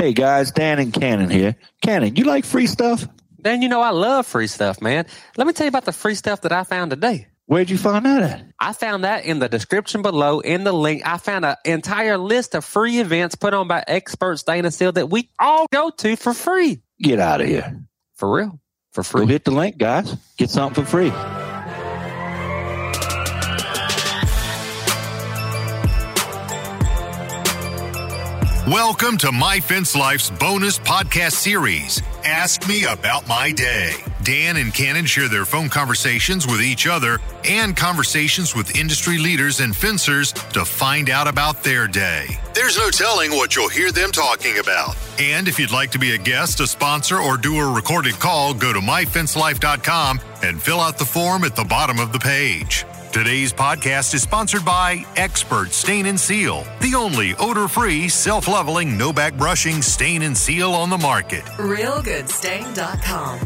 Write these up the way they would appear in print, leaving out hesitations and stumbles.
Hey guys, Dan and Cannon here. Cannon, you like free stuff? Dan, you know I love free stuff, man. Let me tell you about the free stuff that I found today. Where'd you find that at? I found that in the description below, in the link. I found an entire list of free events put on by Expert Stain and Seal that we all go to for free. Get out of here. For real. For free. Go hit the link, guys. Get something for free. Welcome to My Fence Life's bonus podcast series, Ask Me About My Day. Dan and Cannon share their phone conversations with each other and conversations with industry leaders and fencers to find out about their day. There's no telling what you'll hear them talking about. And if you'd like to be a guest, a sponsor, or do a recorded call, go to MyFenceLife.com and fill out the form at the bottom of the page. Today's podcast is sponsored by Expert Stain and Seal, the only odor-free, self-leveling, no-back brushing stain and seal on the market. RealGoodStain.com.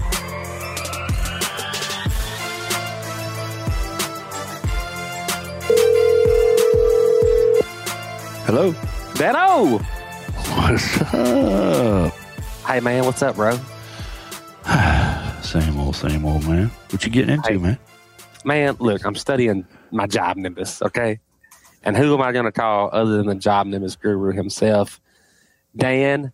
Hello. Hello. What's up? Hey, man. What's up, bro? Same old, man. What you getting into, man? Man, look, I'm studying my Job Nimbus, okay? And who am I going to call other than the Job Nimbus guru himself? Dan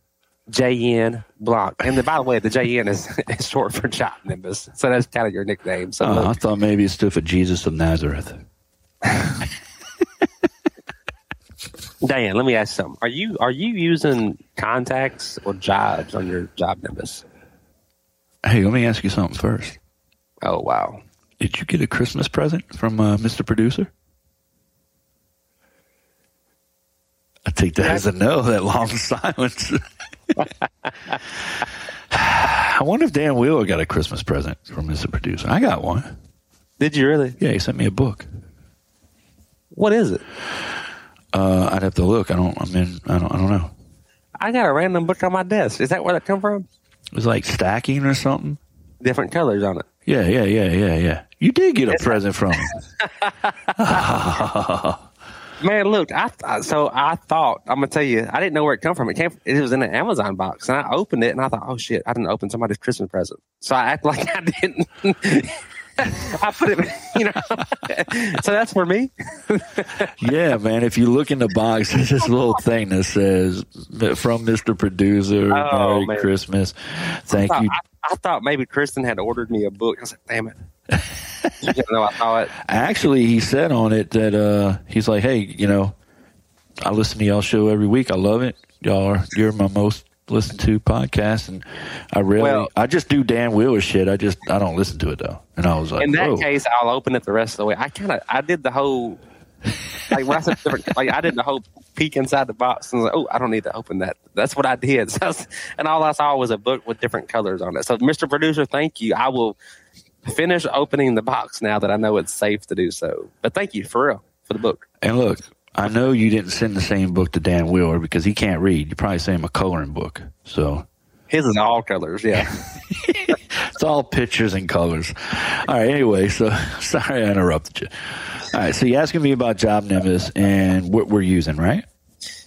JN Blanc. And by the way, the JN is short for Job Nimbus. So that's kind of your nickname. So I thought maybe it stood for Jesus of Nazareth. Dan, let me ask you something. Are you using contacts or jobs on your Job Nimbus? Hey, let me ask you something first. Oh, wow. Did you get a Christmas present from Mr. Producer? I take that as a no, that long silence. I wonder if Dan Wheeler got a Christmas present from Mr. Producer. I got one. Did you really? Yeah, he sent me a book. What is it? I'd have to look. I don't know. I got a random book on my desk. Is that where that come from? It was like stacking or something. Different colors on it. Yeah. You did get a present from him. Man, look, I thought, I'm going to tell you, I didn't know where it come from. It was in an Amazon box, and I opened it, and I thought, oh, shit, I didn't open somebody's Christmas present. So I act like I didn't. I put it, you know. So that's for me? Yeah, man, if you look in the box, there's this little thing that says, from Mr. Producer, oh, Merry man. Christmas. Thank you. I thought maybe Kristen had ordered me a book. I said, damn it. You didn't know I saw it. Actually, he said on it that he's like, hey, you know, I listen to y'all's show every week. I love it. You're my most listened to podcast. And I just do Dan Wheeler shit. I don't listen to it, though. And I was like, in that case, I'll open it the rest of the way. I did the whole, like when I said different, like I did the whole peek inside the box and was like, oh, I don't need to open that. That's what I did. So, and all I saw was a book with different colors on it. So, Mr. Producer, thank you. I will finish opening the box now that I know it's safe to do so. But thank you for real for the book. And look, I know you didn't send the same book to Dan Wheeler because he can't read. You probably sent him a coloring book. So his is all colors, yeah. It's all pictures and colors. All right, anyway, so sorry I interrupted you. All right, so you're asking me about Job Nimbus and what we're using, right?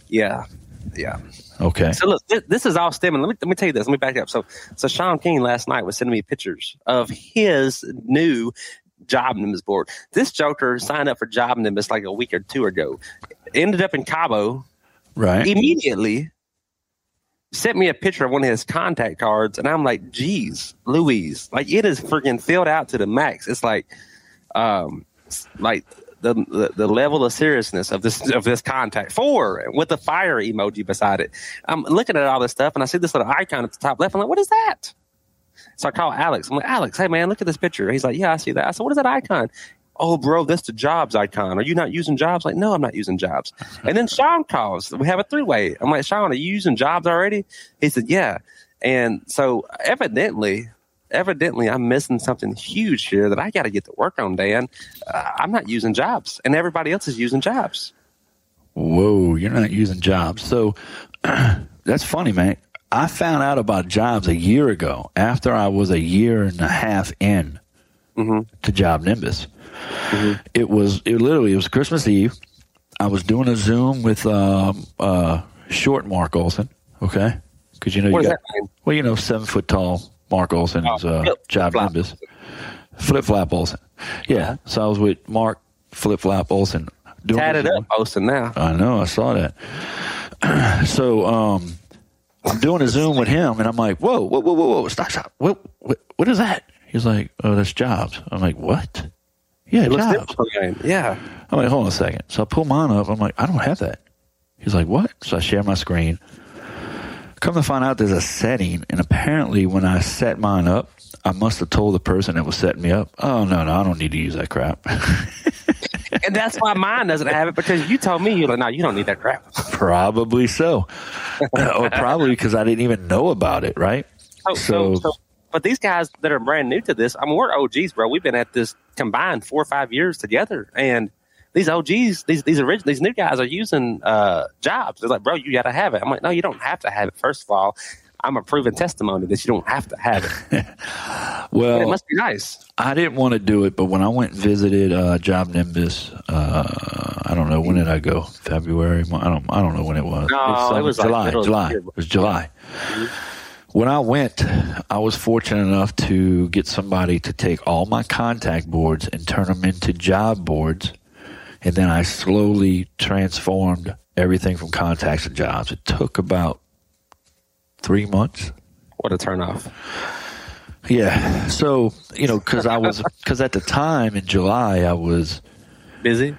Yeah. Okay. So look, this is all stemming. Let me tell you this. Let me back up. So Sean King last night was sending me pictures of his new Job Nimbus board. This joker signed up for Job Nimbus like a week or two ago. Ended up in Cabo. Right. Immediately sent me a picture of one of his contact cards, and I'm like, geez, Louise, like it is freaking filled out to the max. It's like the level of seriousness of this contact with the fire emoji beside it. I'm looking at all this stuff, and I see this little icon at the top left. I'm like, what is that? So I call Alex. I'm like, Alex, hey, man, look at this picture. He's like, yeah, I see that. I said, what is that icon? Oh, bro, that's the jobs icon. Are you not using jobs? Like, no, I'm not using jobs. And then Sean calls. We have a three-way. I'm like, Sean, are you using jobs already? He said, yeah. And so evidently, I'm missing something huge here that I got to get to work on, Dan. I'm not using jobs, and everybody else is using jobs. Whoa, you're not using jobs. So that's funny, man. I found out about jobs a year ago after I was a year and a half in to Job Nimbus. Mm-hmm. It was Christmas Eve. I was doing a Zoom with short Mark Olsen. Okay. Because, you know, you got, well, you know, 7 foot tall Mark Olsen is Job Nimbus. Flip Flop Olsen. Yeah. So I was with Mark Flip Flop Olsen. Tatted up Olsen now. I know. I saw that. So I'm doing a Zoom with him, and I'm like, whoa, stop. What is that? He's like, oh, that's Jobs. I'm like, what? Yeah, Jobs. Yeah. I'm like, hold on a second. So I pull mine up. I'm like, I don't have that. He's like, what? So I share my screen. Come to find out there's a setting, and apparently when I set mine up, I must have told the person that was setting me up, oh, no, I don't need to use that crap. And that's why mine doesn't have it, because you told me, you're like, no, you don't need that crap. Probably so. Or probably because I didn't even know about it, right? Oh, so but these guys that are brand new to this, I mean, we're OGs, bro. We've been at this combined 4 or 5 years together, and these OGs, these new guys are using Jobs. They're like, bro, you got to have it. I'm like, no, you don't have to have it, first of all. I'm a proven testimony that you don't have to have it. Well, and it must be nice. I didn't want to do it, but when I went and visited Job Nimbus, I don't know, when did I go? February? I don't know when it was. No, it was July. Like July. It was July. Mm-hmm. When I went, I was fortunate enough to get somebody to take all my contact boards and turn them into job boards, and then I slowly transformed everything from contacts to jobs. It took about 3 months. What a turnoff. Yeah. So, you know, because at the time in July, I was busy.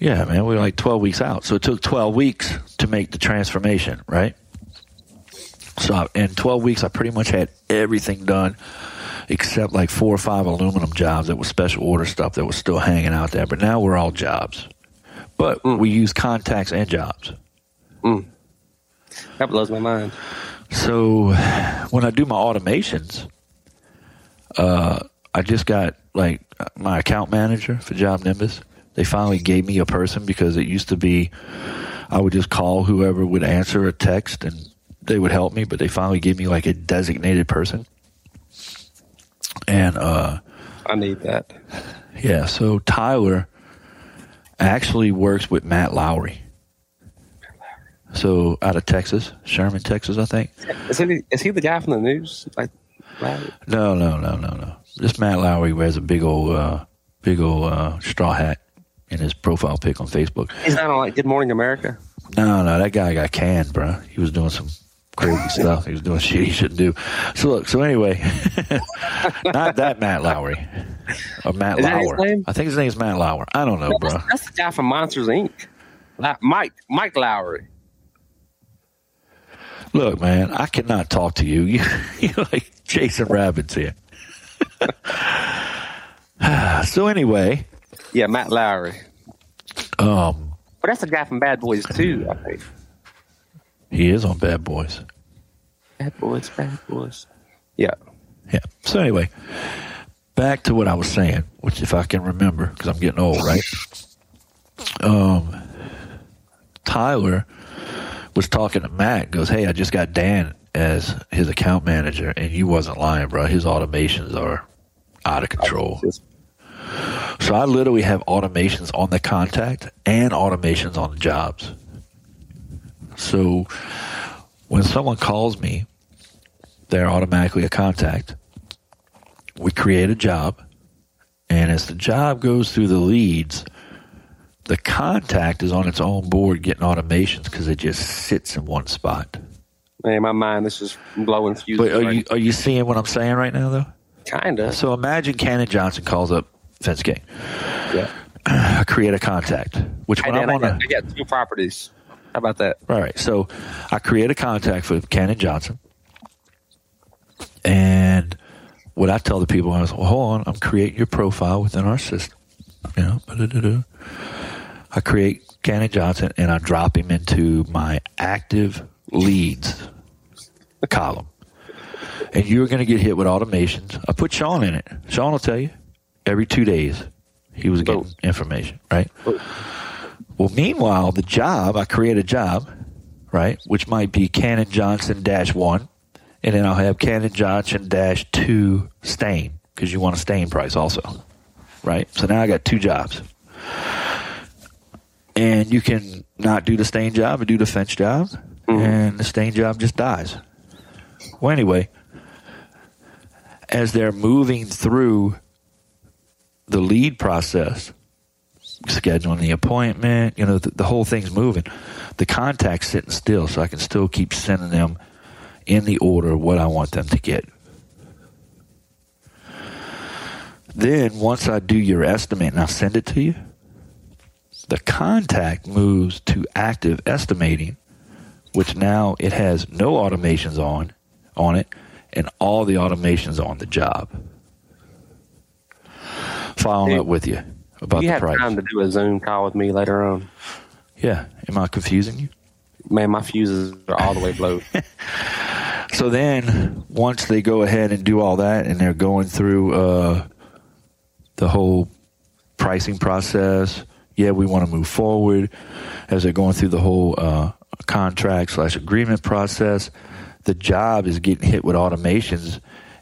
Yeah, man. We were like 12 weeks out. So it took 12 weeks to make the transformation, right? So in 12 weeks, I pretty much had everything done except like 4 or 5 aluminum jobs that was special order stuff that was still hanging out there. But now we're all jobs. But we use contacts and jobs. Mm. That blows my mind. So when I do my automations, I just got like my account manager for Job Nimbus. They finally gave me a person, because it used to be I would just call whoever would answer a text and they would help me. But they finally gave me like a designated person. And I need that. Yeah. So Tyler actually works with Matt Lowry. So out of Texas, Sherman, Texas, I think. Is he the guy from the news? Like, no. This Matt Lowry wears a big old straw hat in his profile pic on Facebook. He's not on like Good Morning America. No, that guy got canned, bro. He was doing some crazy stuff. He was doing shit he shouldn't do. So look, anyway, not that Matt Lowry. Or Matt Lauer. I think his name is Matt Lauer. I don't know, no, bro. That's the guy from Monsters Inc. Mike Lowry. Look, man, I cannot talk to you. You're like Jason Rabbits here. So anyway. Yeah, Matt Lowry. But that's the guy from Bad Boys too, I think. He is on Bad Boys. Bad Boys. Yeah. Yeah. So anyway, back to what I was saying, which if I can remember, because I'm getting old, right? Tyler was talking to Matt, goes, hey, I just got Dan as his account manager, and you wasn't lying, bro. His automations are out of control. So I literally have automations on the contact and automations on the jobs. So when someone calls me, they're automatically a contact. We create a job, and as the job goes through the leads, the contact is on its own board getting automations because it just sits in one spot. Man, my mind, this is blowing fuses. But are you seeing what I'm saying right now, though? Kind of. So imagine Cannon Johnson calls up Fence King. Yeah. I create a contact. Which hey, when Dan, I got two properties. How about that? All right. So I create a contact for Cannon Johnson. And what I tell the people, I was like, well, hold on. I'm creating your profile within our system. You know, I create Cannon Johnson, and I drop him into my active leads column. And you're going to get hit with automations. I put Sean in it. Sean will tell you. Every 2 days, he was getting information, right? Well, meanwhile, the job, I create a job, right, which might be Cannon Johnson-1, and then I'll have Cannon Johnson-2 stain, because you want a stain price also, right? So now I got two jobs. And you can not do the stain job or do the fence job, and the stain job just dies. Well, anyway, as they're moving through the lead process, scheduling the appointment, you know, the whole thing's moving. The contact's sitting still, so I can still keep sending them in the order what I want them to get. Then once I do your estimate and I send it to you, the contact moves to active estimating, which now it has no automations on it and all the automations on the job. Following up with you about the price. You have time to do a Zoom call with me later on. Yeah. Am I confusing you? Man, my fuses are all the way blown. So then once they go ahead and do all that and they're going through the whole pricing process, yeah, we want to move forward. As they're going through the whole contract/agreement process, the job is getting hit with automations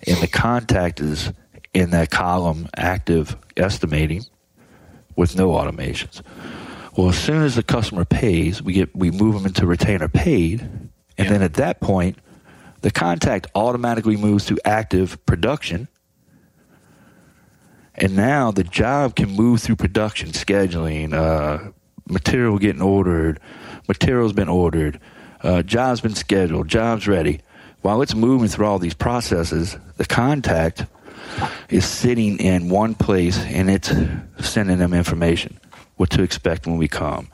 and the contact is in that column active estimating with no automations. Well, as soon as the customer pays, we move them into retainer paid, and then at that point, the contact automatically moves to active production, and now the job can move through production, scheduling, material getting ordered, material's been ordered, job's been scheduled, job's ready. While it's moving through all these processes, the contact is sitting in one place, and it's sending them information. What to expect when we come,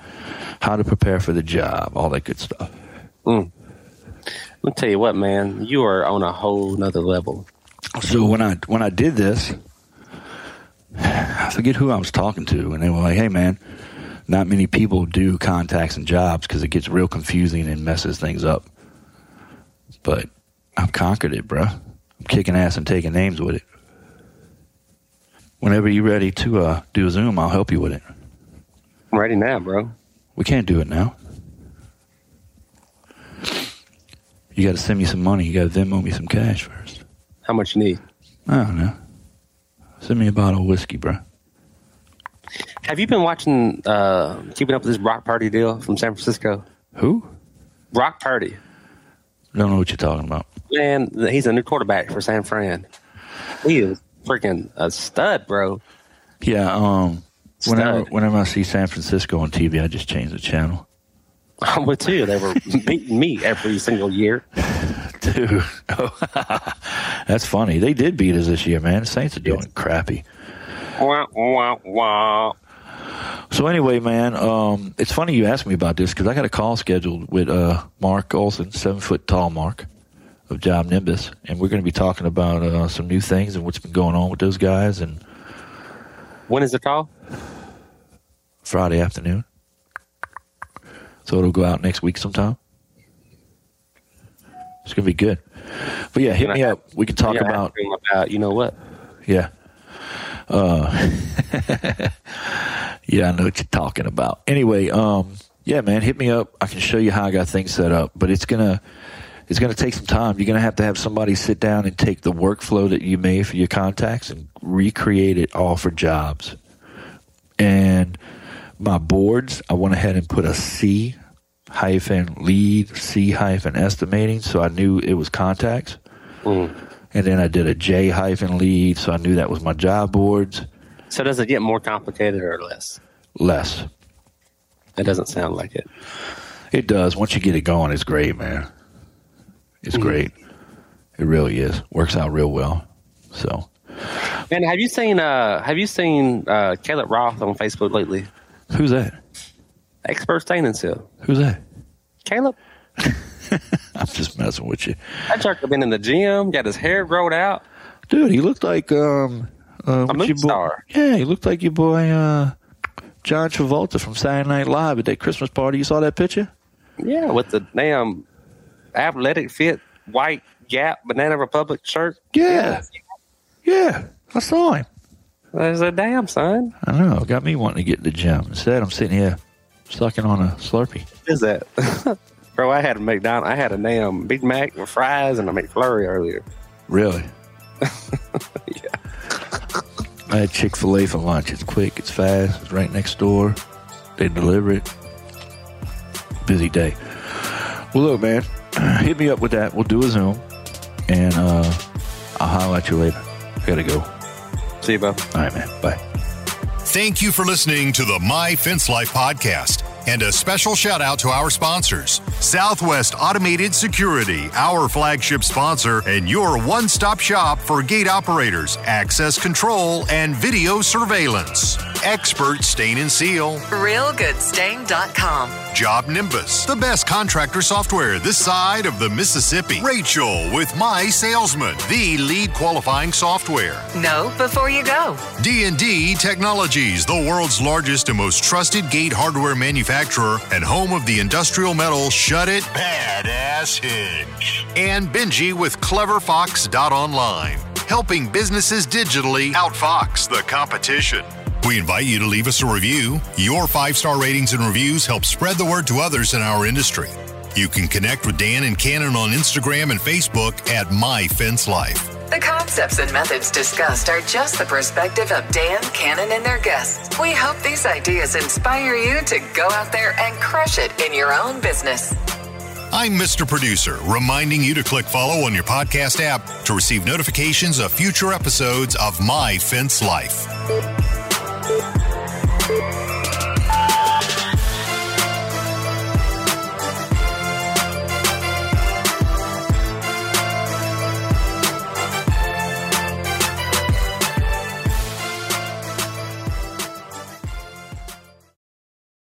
how to prepare for the job, all that good stuff. Let me tell you what, man, you are on a whole nother level. So when I did this, I forget who I was talking to, and they were like, hey, man, not many people do contacts and jobs because it gets real confusing and messes things up. But I've conquered it, bro. I'm kicking ass and taking names with it. Whenever you're ready to do a Zoom, I'll help you with it. I'm ready now, bro. We can't do it now. You got to send me some money. You got to Venmo me some cash first. How much you need? I don't know. Send me a bottle of whiskey, bro. Have you been watching, keeping up with this Brock Purdy deal from San Francisco? Who? Brock Purdy. I don't know what you're talking about. Man, he's a new quarterback for San Fran. He is freaking a stud, bro. Yeah, Whenever I see San Francisco on TV, I just change the channel. I would too. They were beating me every single year. Dude. Oh, that's funny. They did beat us this year, man. The Saints are doing crappy. Wah, wah, wah. So anyway, man, it's funny you asked me about this because I got a call scheduled with Mark Olsen, 7-foot-tall Mark of Job Nimbus, and we're going to be talking about some new things and what's been going on with those guys. And when is the call? Friday afternoon. So it'll go out next week sometime. It's going to be good. But yeah, hit me up. We can talk about, you know what? Yeah. Yeah, I know what you're talking about. Anyway, yeah, man, hit me up. I can show you how I got things set up, but it's going to take some time. You're going to have somebody sit down and take the workflow that you made for your contacts and recreate it all for jobs. And my boards, I went ahead and put a C-lead, C-estimating, so I knew it was contacts. And then I did a J-lead, so I knew that was my job boards. So does it get more complicated or less? Less. That doesn't sound like it. It does. Once you get it going, it's great, man. It's great. It really is. Works out real well. So. And have you seen Caleb Roth on Facebook lately? Who's that? Expert Stain and Seal. Who's that? Caleb. I'm just messing with you. That jerk been in the gym, got his hair growed out. Dude, he looked like a movie star. Yeah, he looked like your boy John Travolta from Saturday Night Live at that Christmas party. You saw that picture? Yeah, with the damn athletic fit white Gap Banana Republic shirt. Yeah. Yeah, I saw him. There's a damn son. I know. Got me wanting to get in the gym. Instead, I'm sitting here sucking on a Slurpee. What is that? Bro, I had a McDonald's. I had a damn Big Mac with fries and a McFlurry earlier. Really? Yeah. I had Chick-fil-A for lunch. It's quick. It's fast. It's right next door. They deliver it. Busy day. Well, look, man. Hit me up with that. We'll do a Zoom. and I'll holler at you later. I gotta go. See you, bro. All right, man. Bye. Thank you for listening to the My Fence Life podcast. And a special shout out to our sponsors, Southwest Automated Security, our flagship sponsor and your one-stop shop for gate operators, access control, and video surveillance. Expert Stain and Seal, RealGoodStain.com. Job Nimbus, the best contractor software this side of the Mississippi. Rachel with My Salesman, the lead qualifying software. Know before you go. D&D Technologies, the world's largest and most trusted gate hardware manufacturer and home of the industrial metal Shut It Badass Hinge. And Benji with Cleverfox.online, helping businesses digitally outfox the competition. We invite you to leave us a review. Your 5-star ratings and reviews help spread the word to others in our industry. You can connect with Dan and Cannon on Instagram and Facebook at MyFenceLife. The concepts and methods discussed are just the perspective of Dan, Cannon, and their guests. We hope these ideas inspire you to go out there and crush it in your own business. I'm Mr. Producer, reminding you to click follow on your podcast app to receive notifications of future episodes of My Fence Life.